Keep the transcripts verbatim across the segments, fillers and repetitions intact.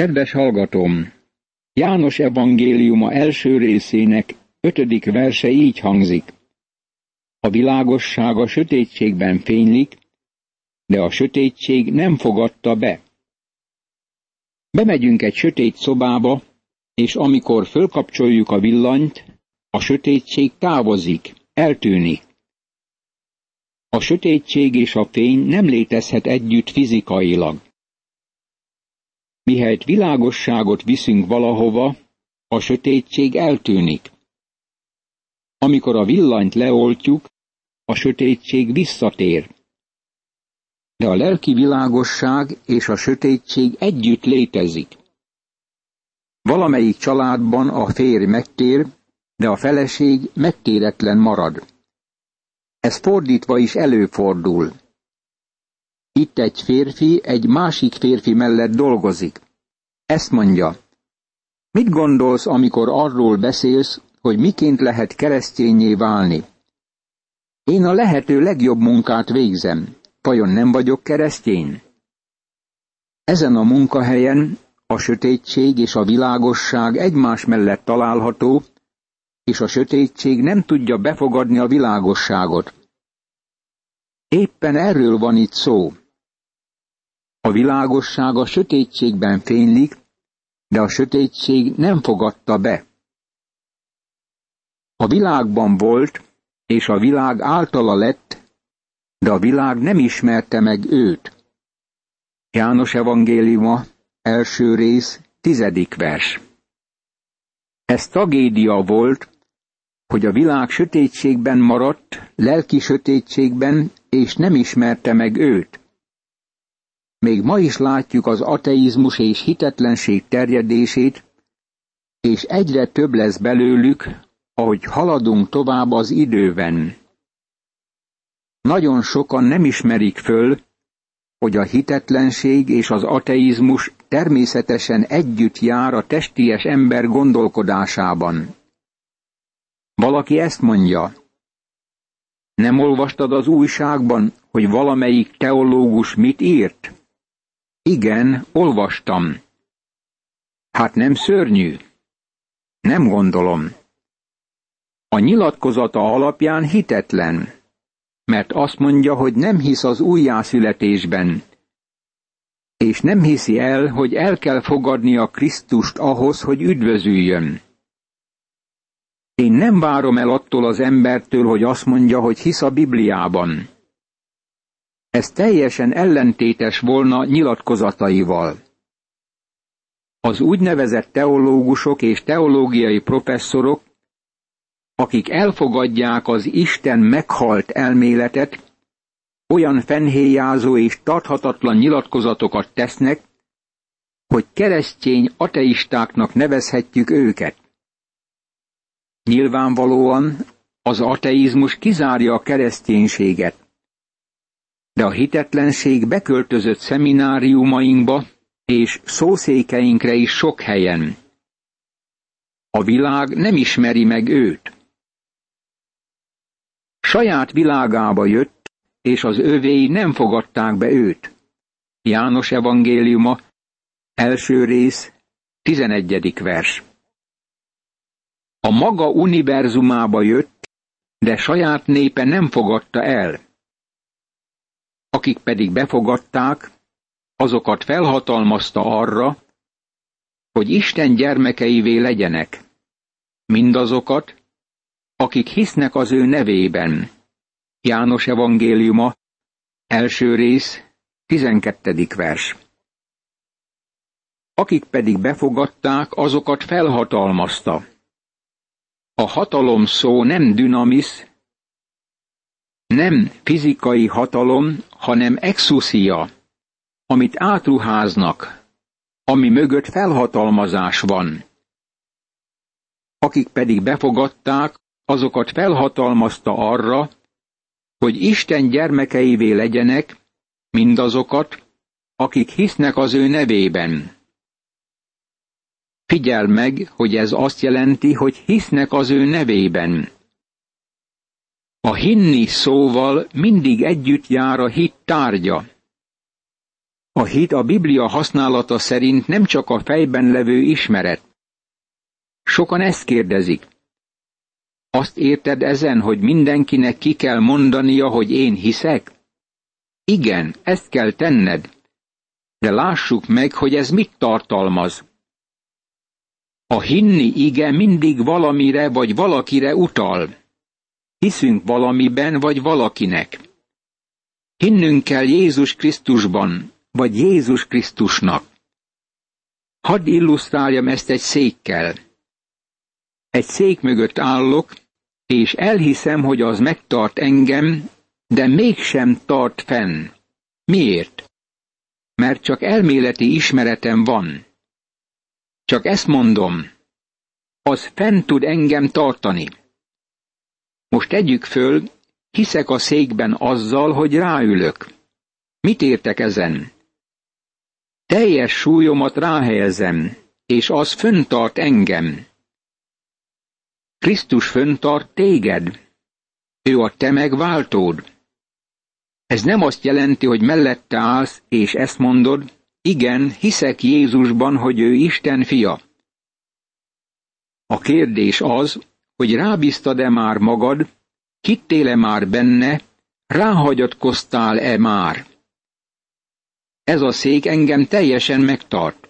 Kedves hallgatom! János evangéliuma első részének ötödik verse így hangzik. A világosság a sötétségben fénylik, de a sötétség nem fogadta be. Bemegyünk egy sötét szobába, és amikor fölkapcsoljuk a villanyt, a sötétség távozik, eltűnik. A sötétség és a fény nem létezhet együtt fizikailag. Mihelyt világosságot viszünk valahova, a sötétség eltűnik. Amikor a villanyt leoltjuk, a sötétség visszatér. De a lelki világosság és a sötétség együtt létezik. Valamelyik családban a férj megtér, de a feleség megtéretlen marad. Ez fordítva is előfordul. Itt egy férfi egy másik férfi mellett dolgozik. Ezt mondja, mit gondolsz, amikor arról beszélsz, hogy miként lehet keresztényé válni? Én a lehető legjobb munkát végzem. Vajon nem vagyok keresztény? Ezen a munkahelyen a sötétség és a világosság egymás mellett található, és a sötétség nem tudja befogadni a világosságot. Éppen erről van itt szó. A világosság a sötétségben fénylik, de a sötétség nem fogadta be. A világban volt, és a világ általa lett, de a világ nem ismerte meg őt. János evangéliuma, első rész, tizedik vers. Ez tragédia volt, hogy a világ sötétségben maradt, lelki sötétségben, és nem ismerte meg őt. Még ma is látjuk az ateizmus és hitetlenség terjedését, és egyre több lesz belőlük, ahogy haladunk tovább az időben. Nagyon sokan nem ismerik föl, hogy a hitetlenség és az ateizmus természetesen együtt jár a testies ember gondolkodásában. Valaki ezt mondja, nem olvastad az újságban, hogy valamelyik teológus mit írt? Igen, olvastam. Hát nem szörnyű? Nem gondolom. A nyilatkozata alapján hitetlen, mert azt mondja, hogy nem hisz az újjászületésben, és nem hiszi el, hogy el kell fogadnia Krisztust ahhoz, hogy üdvözüljön. Én nem várom el attól az embertől, hogy azt mondja, hogy hisz a Bibliában. Ez teljesen ellentétes volna nyilatkozataival. Az úgynevezett teológusok és teológiai professzorok, akik elfogadják az Isten meghalt elméletet, olyan fennhéjázó és tarthatatlan nyilatkozatokat tesznek, hogy keresztény ateistáknak nevezhetjük őket. Nyilvánvalóan az ateizmus kizárja a kereszténységet, de a hitetlenség beköltözött szemináriumainkba és szószékeinkre is sok helyen. A világ nem ismeri meg őt. Saját világába jött, és az övéi nem fogadták be őt. János evangéliuma, első rész, tizenegyedik vers. A maga univerzumába jött, de saját népe nem fogadta el. Akik pedig befogadták, azokat felhatalmazta arra, hogy Isten gyermekeivé legyenek. Mindazokat, akik hisznek az ő nevében. János evangéliuma, első rész, tizenkettedik vers. Akik pedig befogadták, azokat felhatalmazta. A hatalom szó nem dynamis, nem fizikai hatalom, hanem exuszia, amit átruháznak, ami mögött felhatalmazás van. Akik pedig befogadták, azokat felhatalmazta arra, hogy Isten gyermekeivé legyenek, mindazokat, akik hisznek az ő nevében. Figyel meg, hogy ez azt jelenti, hogy hisznek az ő nevében. A hinni szóval mindig együtt jár a hit tárgya. A hit a Biblia használata szerint nem csak a fejben levő ismeret. Sokan ezt kérdezik. Azt érted ezen, hogy mindenkinek ki kell mondania, hogy én hiszek? Igen, ezt kell tenned. De lássuk meg, hogy ez mit tartalmaz. A hinni ige mindig valamire vagy valakire utal. Hiszünk valamiben vagy valakinek. Hinnünk kell Jézus Krisztusban, vagy Jézus Krisztusnak. Hadd illusztráljam ezt egy székkel. Egy szék mögött állok, és elhiszem, hogy az megtart engem, de mégsem tart fenn. Miért? Mert csak elméleti ismeretem van. Csak ezt mondom, az fenn tud engem tartani. Most tegyük föl, hiszek a székben azzal, hogy ráülök. Mit értek ezen? Teljes súlyomat ráhelyezem, és az fönntart engem. Krisztus fönntart téged. Ő a te megváltód. Ez nem azt jelenti, hogy mellette állsz, és ezt mondod, igen, hiszek Jézusban, hogy ő Isten fia. A kérdés az, hogy rábíztad-e már magad, hittél-e már benne, ráhagyatkoztál-e már? Ez a szék engem teljesen megtart.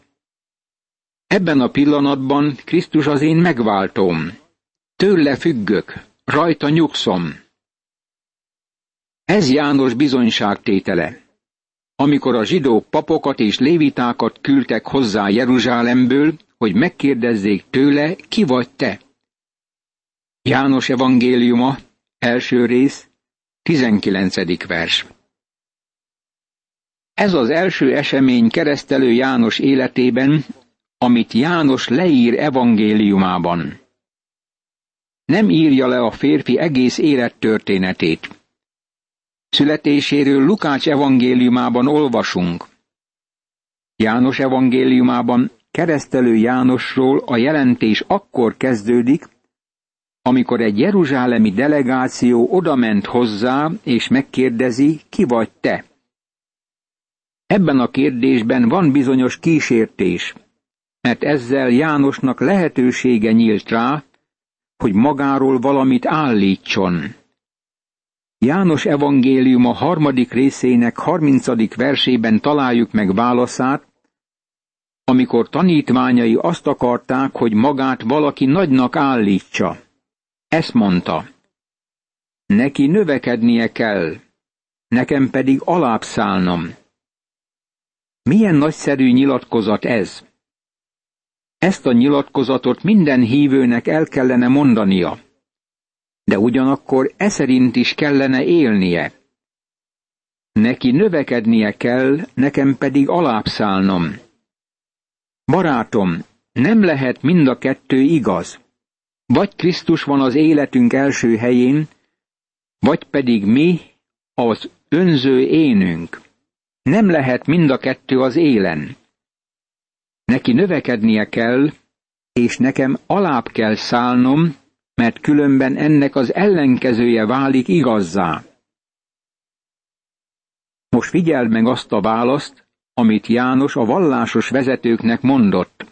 Ebben a pillanatban Krisztus az én megváltóm. Tőle függök, rajta nyugszom. Ez János bizonyságtétele. Amikor a zsidók papokat és lévitákat küldtek hozzá Jeruzsálemből, hogy megkérdezzék tőle, ki vagy te? János evangéliuma, első rész, tizenkilencedik vers. Ez az első esemény keresztelő János életében, amit János leír evangéliumában. Nem írja le a férfi egész élettörténetét. Születéséről Lukács evangéliumában olvasunk. János evangéliumában keresztelő Jánosról a jelentés akkor kezdődik, amikor egy jeruzsálemi delegáció odament hozzá, és megkérdezi, ki vagy te? Ebben a kérdésben van bizonyos kísértés, mert ezzel Jánosnak lehetősége nyílt rá, hogy magáról valamit állítson. János evangéliuma harmadik részének harmincadik versében találjuk meg válaszát, amikor tanítványai azt akarták, hogy magát valaki nagynak állítsa. Ezt mondta, neki növekednie kell, nekem pedig alább szállnom. Milyen nagyszerű nyilatkozat ez! Ezt a nyilatkozatot minden hívőnek el kellene mondania, de ugyanakkor e szerint is kellene élnie. Neki növekednie kell, nekem pedig alább szállnom. Barátom, nem lehet mind a kettő igaz. Vagy Krisztus van az életünk első helyén, vagy pedig mi, az önző énünk. Nem lehet mind a kettő az élen. Neki növekednie kell, és nekem alább kell szállnom, mert különben ennek az ellenkezője válik igazzá. Most figyeld meg azt a választ, amit János a vallásos vezetőknek mondott.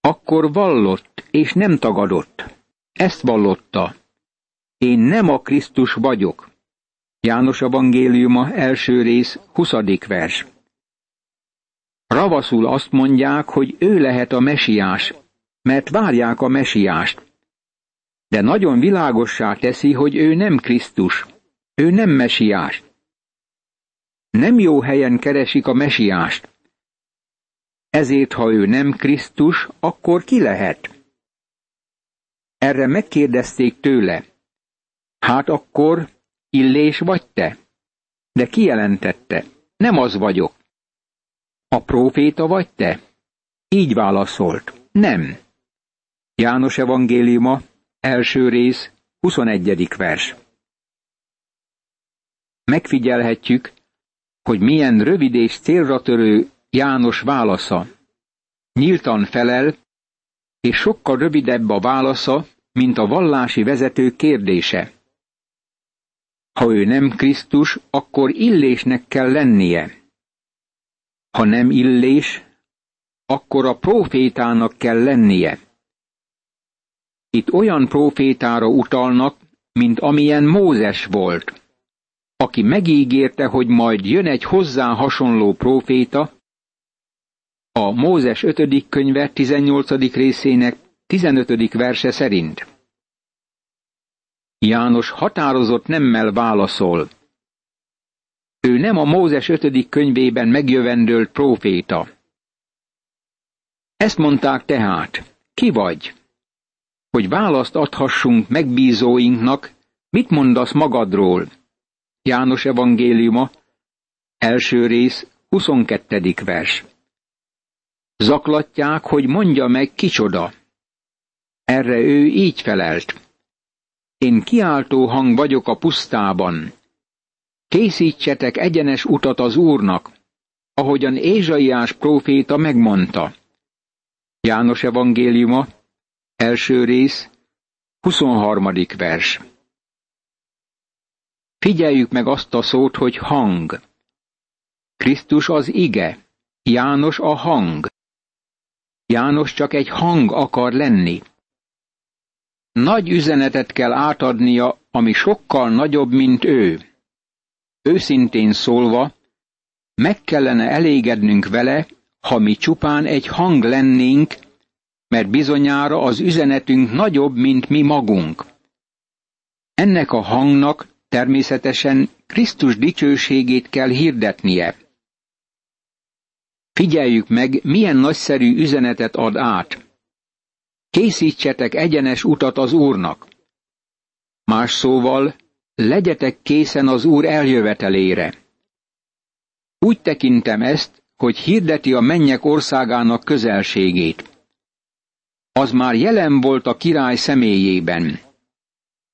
Akkor vallott, és nem tagadott. Ezt vallotta. Én nem a Krisztus vagyok. János evangéliuma első rész, huszadik vers. Ravaszul azt mondják, hogy ő lehet a mesiás, mert várják a mesiást. De nagyon világossá teszi, hogy ő nem Krisztus, ő nem mesiás. Nem jó helyen keresik a mesiást. Ezért, ha ő nem Krisztus, akkor ki lehet? Erre megkérdezték tőle. Hát akkor Illés vagy te? De kijelentette, nem az vagyok. A próféta vagy te? Így válaszolt, nem. János evangéliuma, első rész, huszonegyedik vers. Megfigyelhetjük, hogy milyen rövid és célra törő János válasza. Nyíltan felel, és sokkal rövidebb a válasza, mint a vallási vezető kérdése. Ha ő nem Krisztus, akkor illésnek kell lennie. Ha nem illés, akkor a prófétának kell lennie. Itt olyan prófétára utalnak, mint amilyen Mózes volt, aki megígérte, hogy majd jön egy hozzá hasonló próféta. A Mózes ötödik könyve tizennyolcadik részének tizenötödik verse szerint. János határozott nemmel válaszol. Ő nem a Mózes ötödik könyvében megjövendőlt próféta. Ezt mondták tehát, ki vagy? Hogy választ adhassunk megbízóinknak, mit mondasz magadról? János evangéliuma, első rész, huszonkettedik vers. Zaklatják, hogy mondja meg, kicsoda. Erre ő így felelt. Én kiáltó hang vagyok a pusztában. Készítsetek egyenes utat az Úrnak, ahogyan Ézsaiás próféta megmondta. János evangéliuma, első rész, huszonharmadik vers. Figyeljük meg azt a szót, hogy hang. Krisztus az ige, János a hang. János csak egy hang akar lenni. Nagy üzenetet kell átadnia, ami sokkal nagyobb, mint ő. Őszintén szólva, meg kellene elégednünk vele, ha mi csupán egy hang lennénk, mert bizonyára az üzenetünk nagyobb, mint mi magunk. Ennek a hangnak természetesen Krisztus dicsőségét kell hirdetnie. Figyeljük meg, milyen nagyszerű üzenetet ad át. Készítsetek egyenes utat az Úrnak. Más szóval, legyetek készen az Úr eljövetelére. Úgy tekintem ezt, hogy hirdeti a mennyek országának közelségét. Az már jelen volt a király személyében.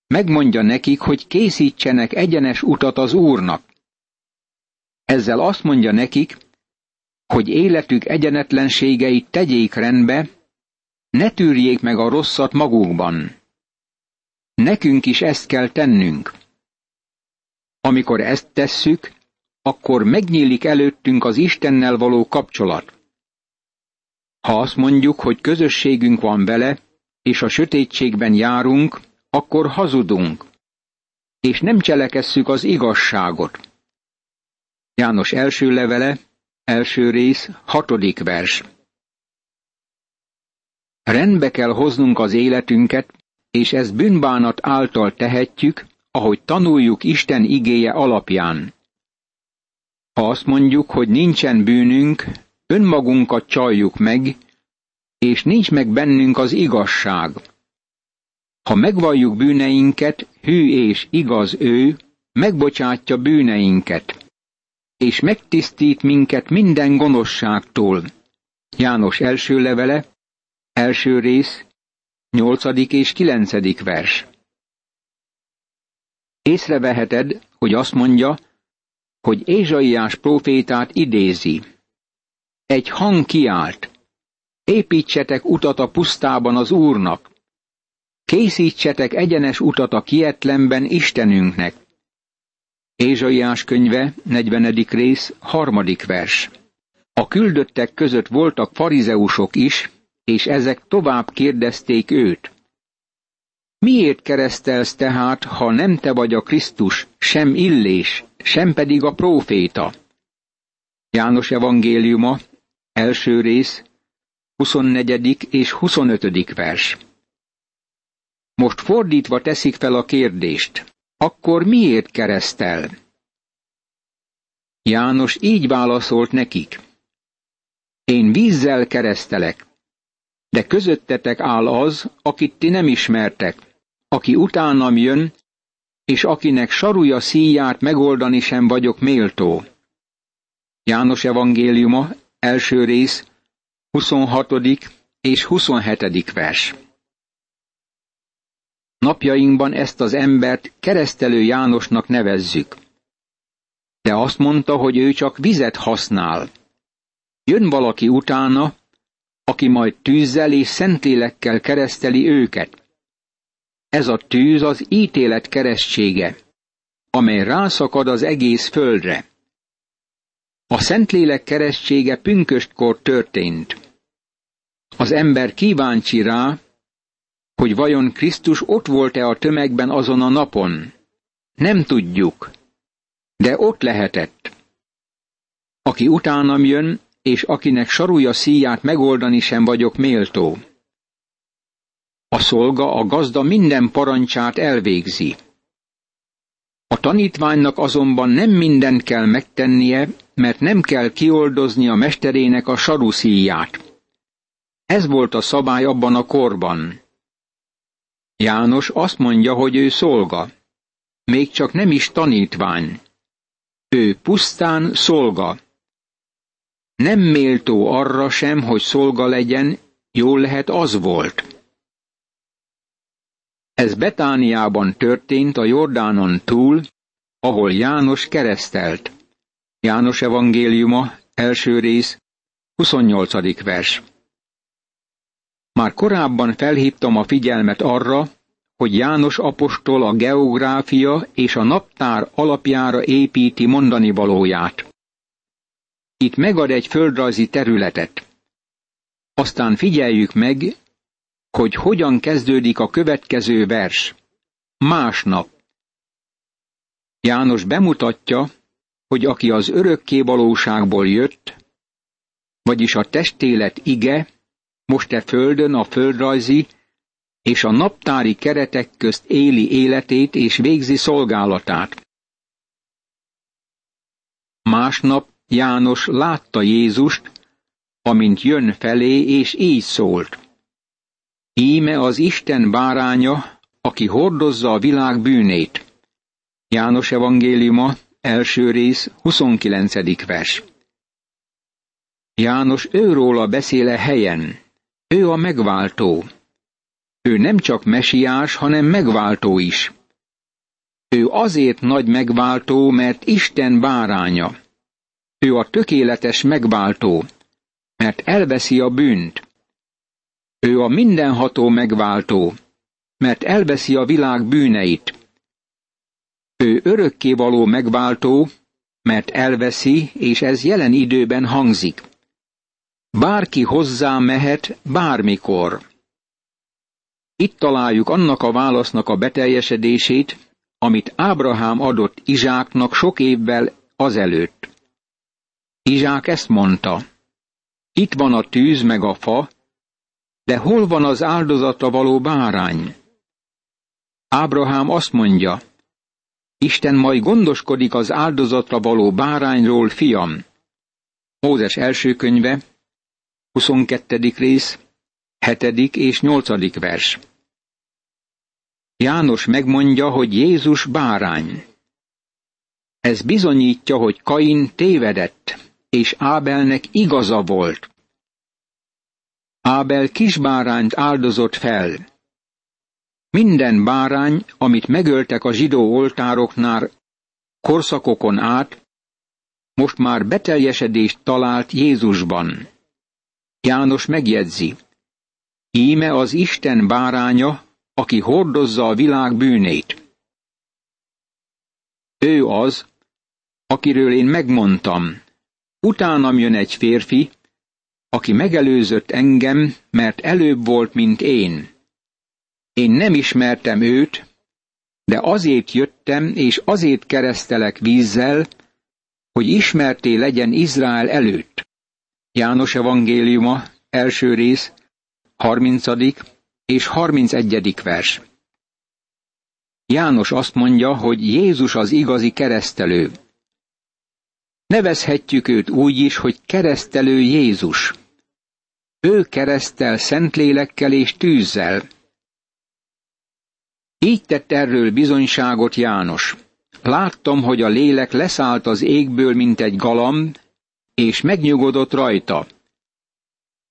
Megmondja nekik, hogy készítsenek egyenes utat az Úrnak. Ezzel azt mondja nekik, hogy életük egyenetlenségeit tegyék rendbe, ne tűrjék meg a rosszat magukban. Nekünk is ezt kell tennünk. Amikor ezt tesszük, akkor megnyílik előttünk az Istennel való kapcsolat. Ha azt mondjuk, hogy közösségünk van vele, és a sötétségben járunk, akkor hazudunk, és nem cselekesszük az igazságot. János első levele, első rész, hatodik vers. Rendbe kell hoznunk az életünket, és ezt bűnbánat által tehetjük, ahogy tanuljuk Isten igéje alapján. Ha azt mondjuk, hogy nincsen bűnünk, önmagunkat csaljuk meg, és nincs meg bennünk az igazság. Ha megvalljuk bűneinket, hű és igaz ő, megbocsátja bűneinket, és megtisztít minket minden gonoszságtól. János első levele, első rész, nyolcadik és kilencedik vers. Észreveheted, hogy azt mondja, hogy Ézsaiás prófétát idézi. Egy hang kiált. Építsetek utat a pusztában az Úrnak. Készítsetek egyenes utat a kietlenben Istenünknek. Ézsaiás könyve, negyvenedik rész, harmadik vers. A küldöttek között voltak farizeusok is, és ezek tovább kérdezték őt. Miért keresztelsz tehát, ha nem te vagy a Krisztus, sem illés, sem pedig a próféta? János evangéliuma, első rész, huszonnegyedik és huszonötödik vers. Most fordítva teszik fel a kérdést. Akkor miért keresztel? János így válaszolt nekik. Én vízzel keresztelek, de közöttetek áll az, akit ti nem ismertek, aki utánam jön, és akinek sarúja szíját megoldani sem vagyok méltó. János evangéliuma, első rész, huszonhatodik és huszonhetedik vers. Napjainkban ezt az embert keresztelő Jánosnak nevezzük. De azt mondta, hogy ő csak vizet használ. Jön valaki utána, aki majd tűzzel és Szentlélekkel kereszteli őket. Ez a tűz az ítélet keresztsége, amely rászakad az egész földre. A Szentlélek keresztsége pünköstkor történt. Az ember kíváncsi rá, hogy vajon Krisztus ott volt-e a tömegben azon a napon. Nem tudjuk, de ott lehetett. Aki utánam jön, és akinek sarúja szíját megoldani sem vagyok méltó. A szolga, a gazda minden parancsát elvégzi. A tanítványnak azonban nem mindent kell megtennie, mert nem kell kioldozni a mesterének a saru szíját. Ez volt a szabály abban a korban. János azt mondja, hogy ő szolga. Még csak nem is tanítvány. Ő pusztán szolga. Nem méltó arra sem, hogy szolga legyen, jól lehet az volt. Ez Betániában történt a Jordánon túl, ahol János keresztelt. János evangéliuma, első rész, huszonnyolcadik vers. Már korábban felhívtam a figyelmet arra, hogy János apostol a geográfia és a naptár alapjára építi mondanivalóját. Itt megad egy földrajzi területet. Aztán figyeljük meg, hogy hogyan kezdődik a következő vers. Másnap. János bemutatja, hogy aki az örökkévalóságból jött, vagyis a testélet ige, most e földön a földrajzi és a naptári keretek közt éli életét és végzi szolgálatát. Másnap János látta Jézust, amint jön felé, és így szólt. Íme az Isten báránya, aki hordozza a világ bűnét. János evangéliuma, első rész, huszonkilencedik vers. János őróla beszél e helyen. Ő a megváltó. Ő nem csak mesiás, hanem megváltó is. Ő azért nagy megváltó, mert Isten báránya. Ő a tökéletes megváltó, mert elveszi a bűnt. Ő a mindenható megváltó, mert elveszi a világ bűneit. Ő örökkévaló megváltó, mert elveszi, és ez jelen időben hangzik. Bárki hozzá mehet, bármikor. Itt találjuk annak a válasznak a beteljesedését, amit Ábrahám adott Izsáknak sok évvel azelőtt. Izsák ezt mondta. Itt van a tűz meg a fa, de hol van az áldozatra való bárány? Ábrahám azt mondja, Isten majd gondoskodik az áldozatra való bárányról, fiam. Mózes első könyve, huszonkettedik rész, hetedik és nyolcadik vers. János megmondja, hogy Jézus bárány. Ez bizonyítja, hogy Kain tévedett, és Ábelnek igaza volt. Ábel kisbárányt áldozott fel. Minden bárány, amit megöltek a zsidó oltároknál korszakokon át, most már beteljesedést talált Jézusban. János megjegyzi, íme az Isten báránya, aki hordozza a világ bűnét. Ő az, akiről én megmondtam, utánam jön egy férfi, aki megelőzött engem, mert előbb volt, mint én. Én nem ismertem őt, de azért jöttem, és azért keresztelek vízzel, hogy ismerté legyen Izrael előtt. János evangéliuma, első rész, harmincadik és harmincegyedik vers. János azt mondja, hogy Jézus az igazi keresztelő. Nevezhetjük őt úgy is, hogy keresztelő Jézus. Ő keresztel Szentlélekkel és tűzzel. Így tett erről bizonyságot János. Láttam, hogy a lélek leszállt az égből, mint egy galamb, és megnyugodott rajta.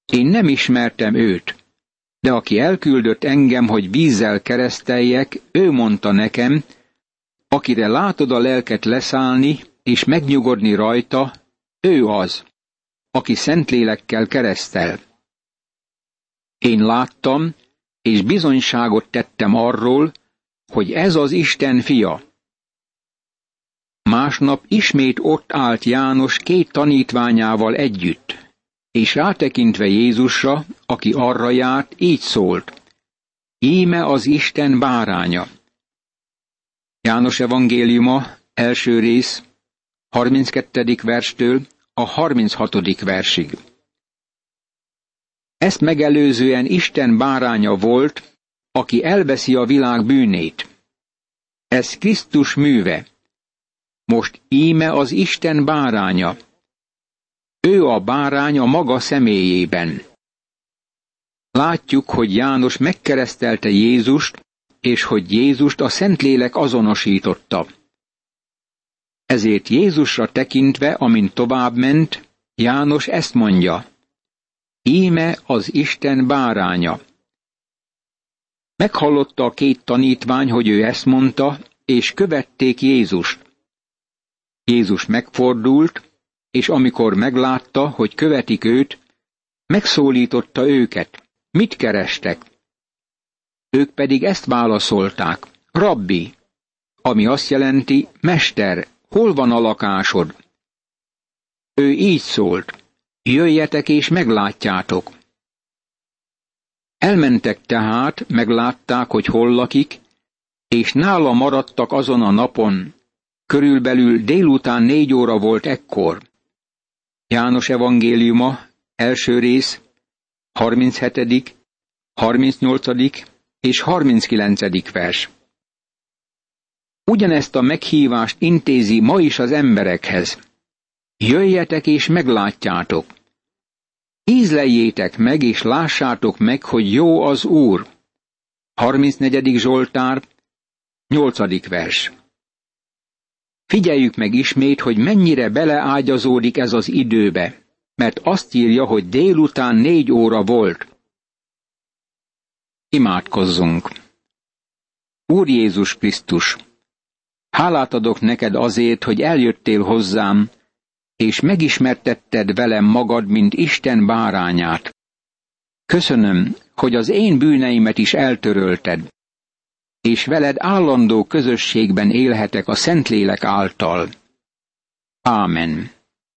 Én nem ismertem őt, de aki elküldött engem, hogy vízzel kereszteljek, ő mondta nekem, akire látod a lelket leszállni, és megnyugodni rajta, ő az, aki Szentlélekkel keresztel. Én láttam, és bizonyságot tettem arról, hogy ez az Isten fia. Másnap ismét ott állt János két tanítványával együtt, és rátekintve Jézusra, aki arra járt, így szólt: Íme az Isten báránya. János evangéliuma, első rész, harminckettedik verstől a harminchatodik versig. Ezt megelőzően Isten báránya volt, aki elveszi a világ bűnét. Ez Krisztus műve. Most íme az Isten báránya. Ő a bárány a maga személyében. Látjuk, hogy János megkeresztelte Jézust, és hogy Jézust a Szentlélek azonosította. Ezért Jézusra tekintve, amint továbbment, János ezt mondja: Íme az Isten báránya. Meghallotta a két tanítvány, hogy ő ezt mondta, és követték Jézust. Jézus megfordult, és amikor meglátta, hogy követik őt, megszólította őket: Mit kerestek? Ők pedig ezt válaszolták: Rabbi, ami azt jelenti: Mester, hol van a lakásod? Ő így szólt: Jöjjetek és meglátjátok. Elmentek tehát, meglátták, hogy hol lakik, és nála maradtak azon a napon. Körülbelül délután négy óra volt ekkor. János evangéliuma, első rész, harminchetedik, harmincnyolcadik és harminckilencedik vers. Ugyanezt a meghívást intézi ma is az emberekhez: Jöjjetek és meglátjátok. Ízleljétek meg és lássátok meg, hogy jó az Úr. harmincnegyedik Zsoltár, nyolcadik vers. Figyeljük meg ismét, hogy mennyire beleágyazódik ez az időbe, mert azt írja, hogy délután négy óra volt. Imádkozzunk! Úr Jézus Krisztus! Hálát adok neked azért, hogy eljöttél hozzám, és megismertetted velem magad, mint Isten bárányát. Köszönöm, hogy az én bűneimet is eltörölted, és veled állandó közösségben élhetek a Szentlélek által. Ámen.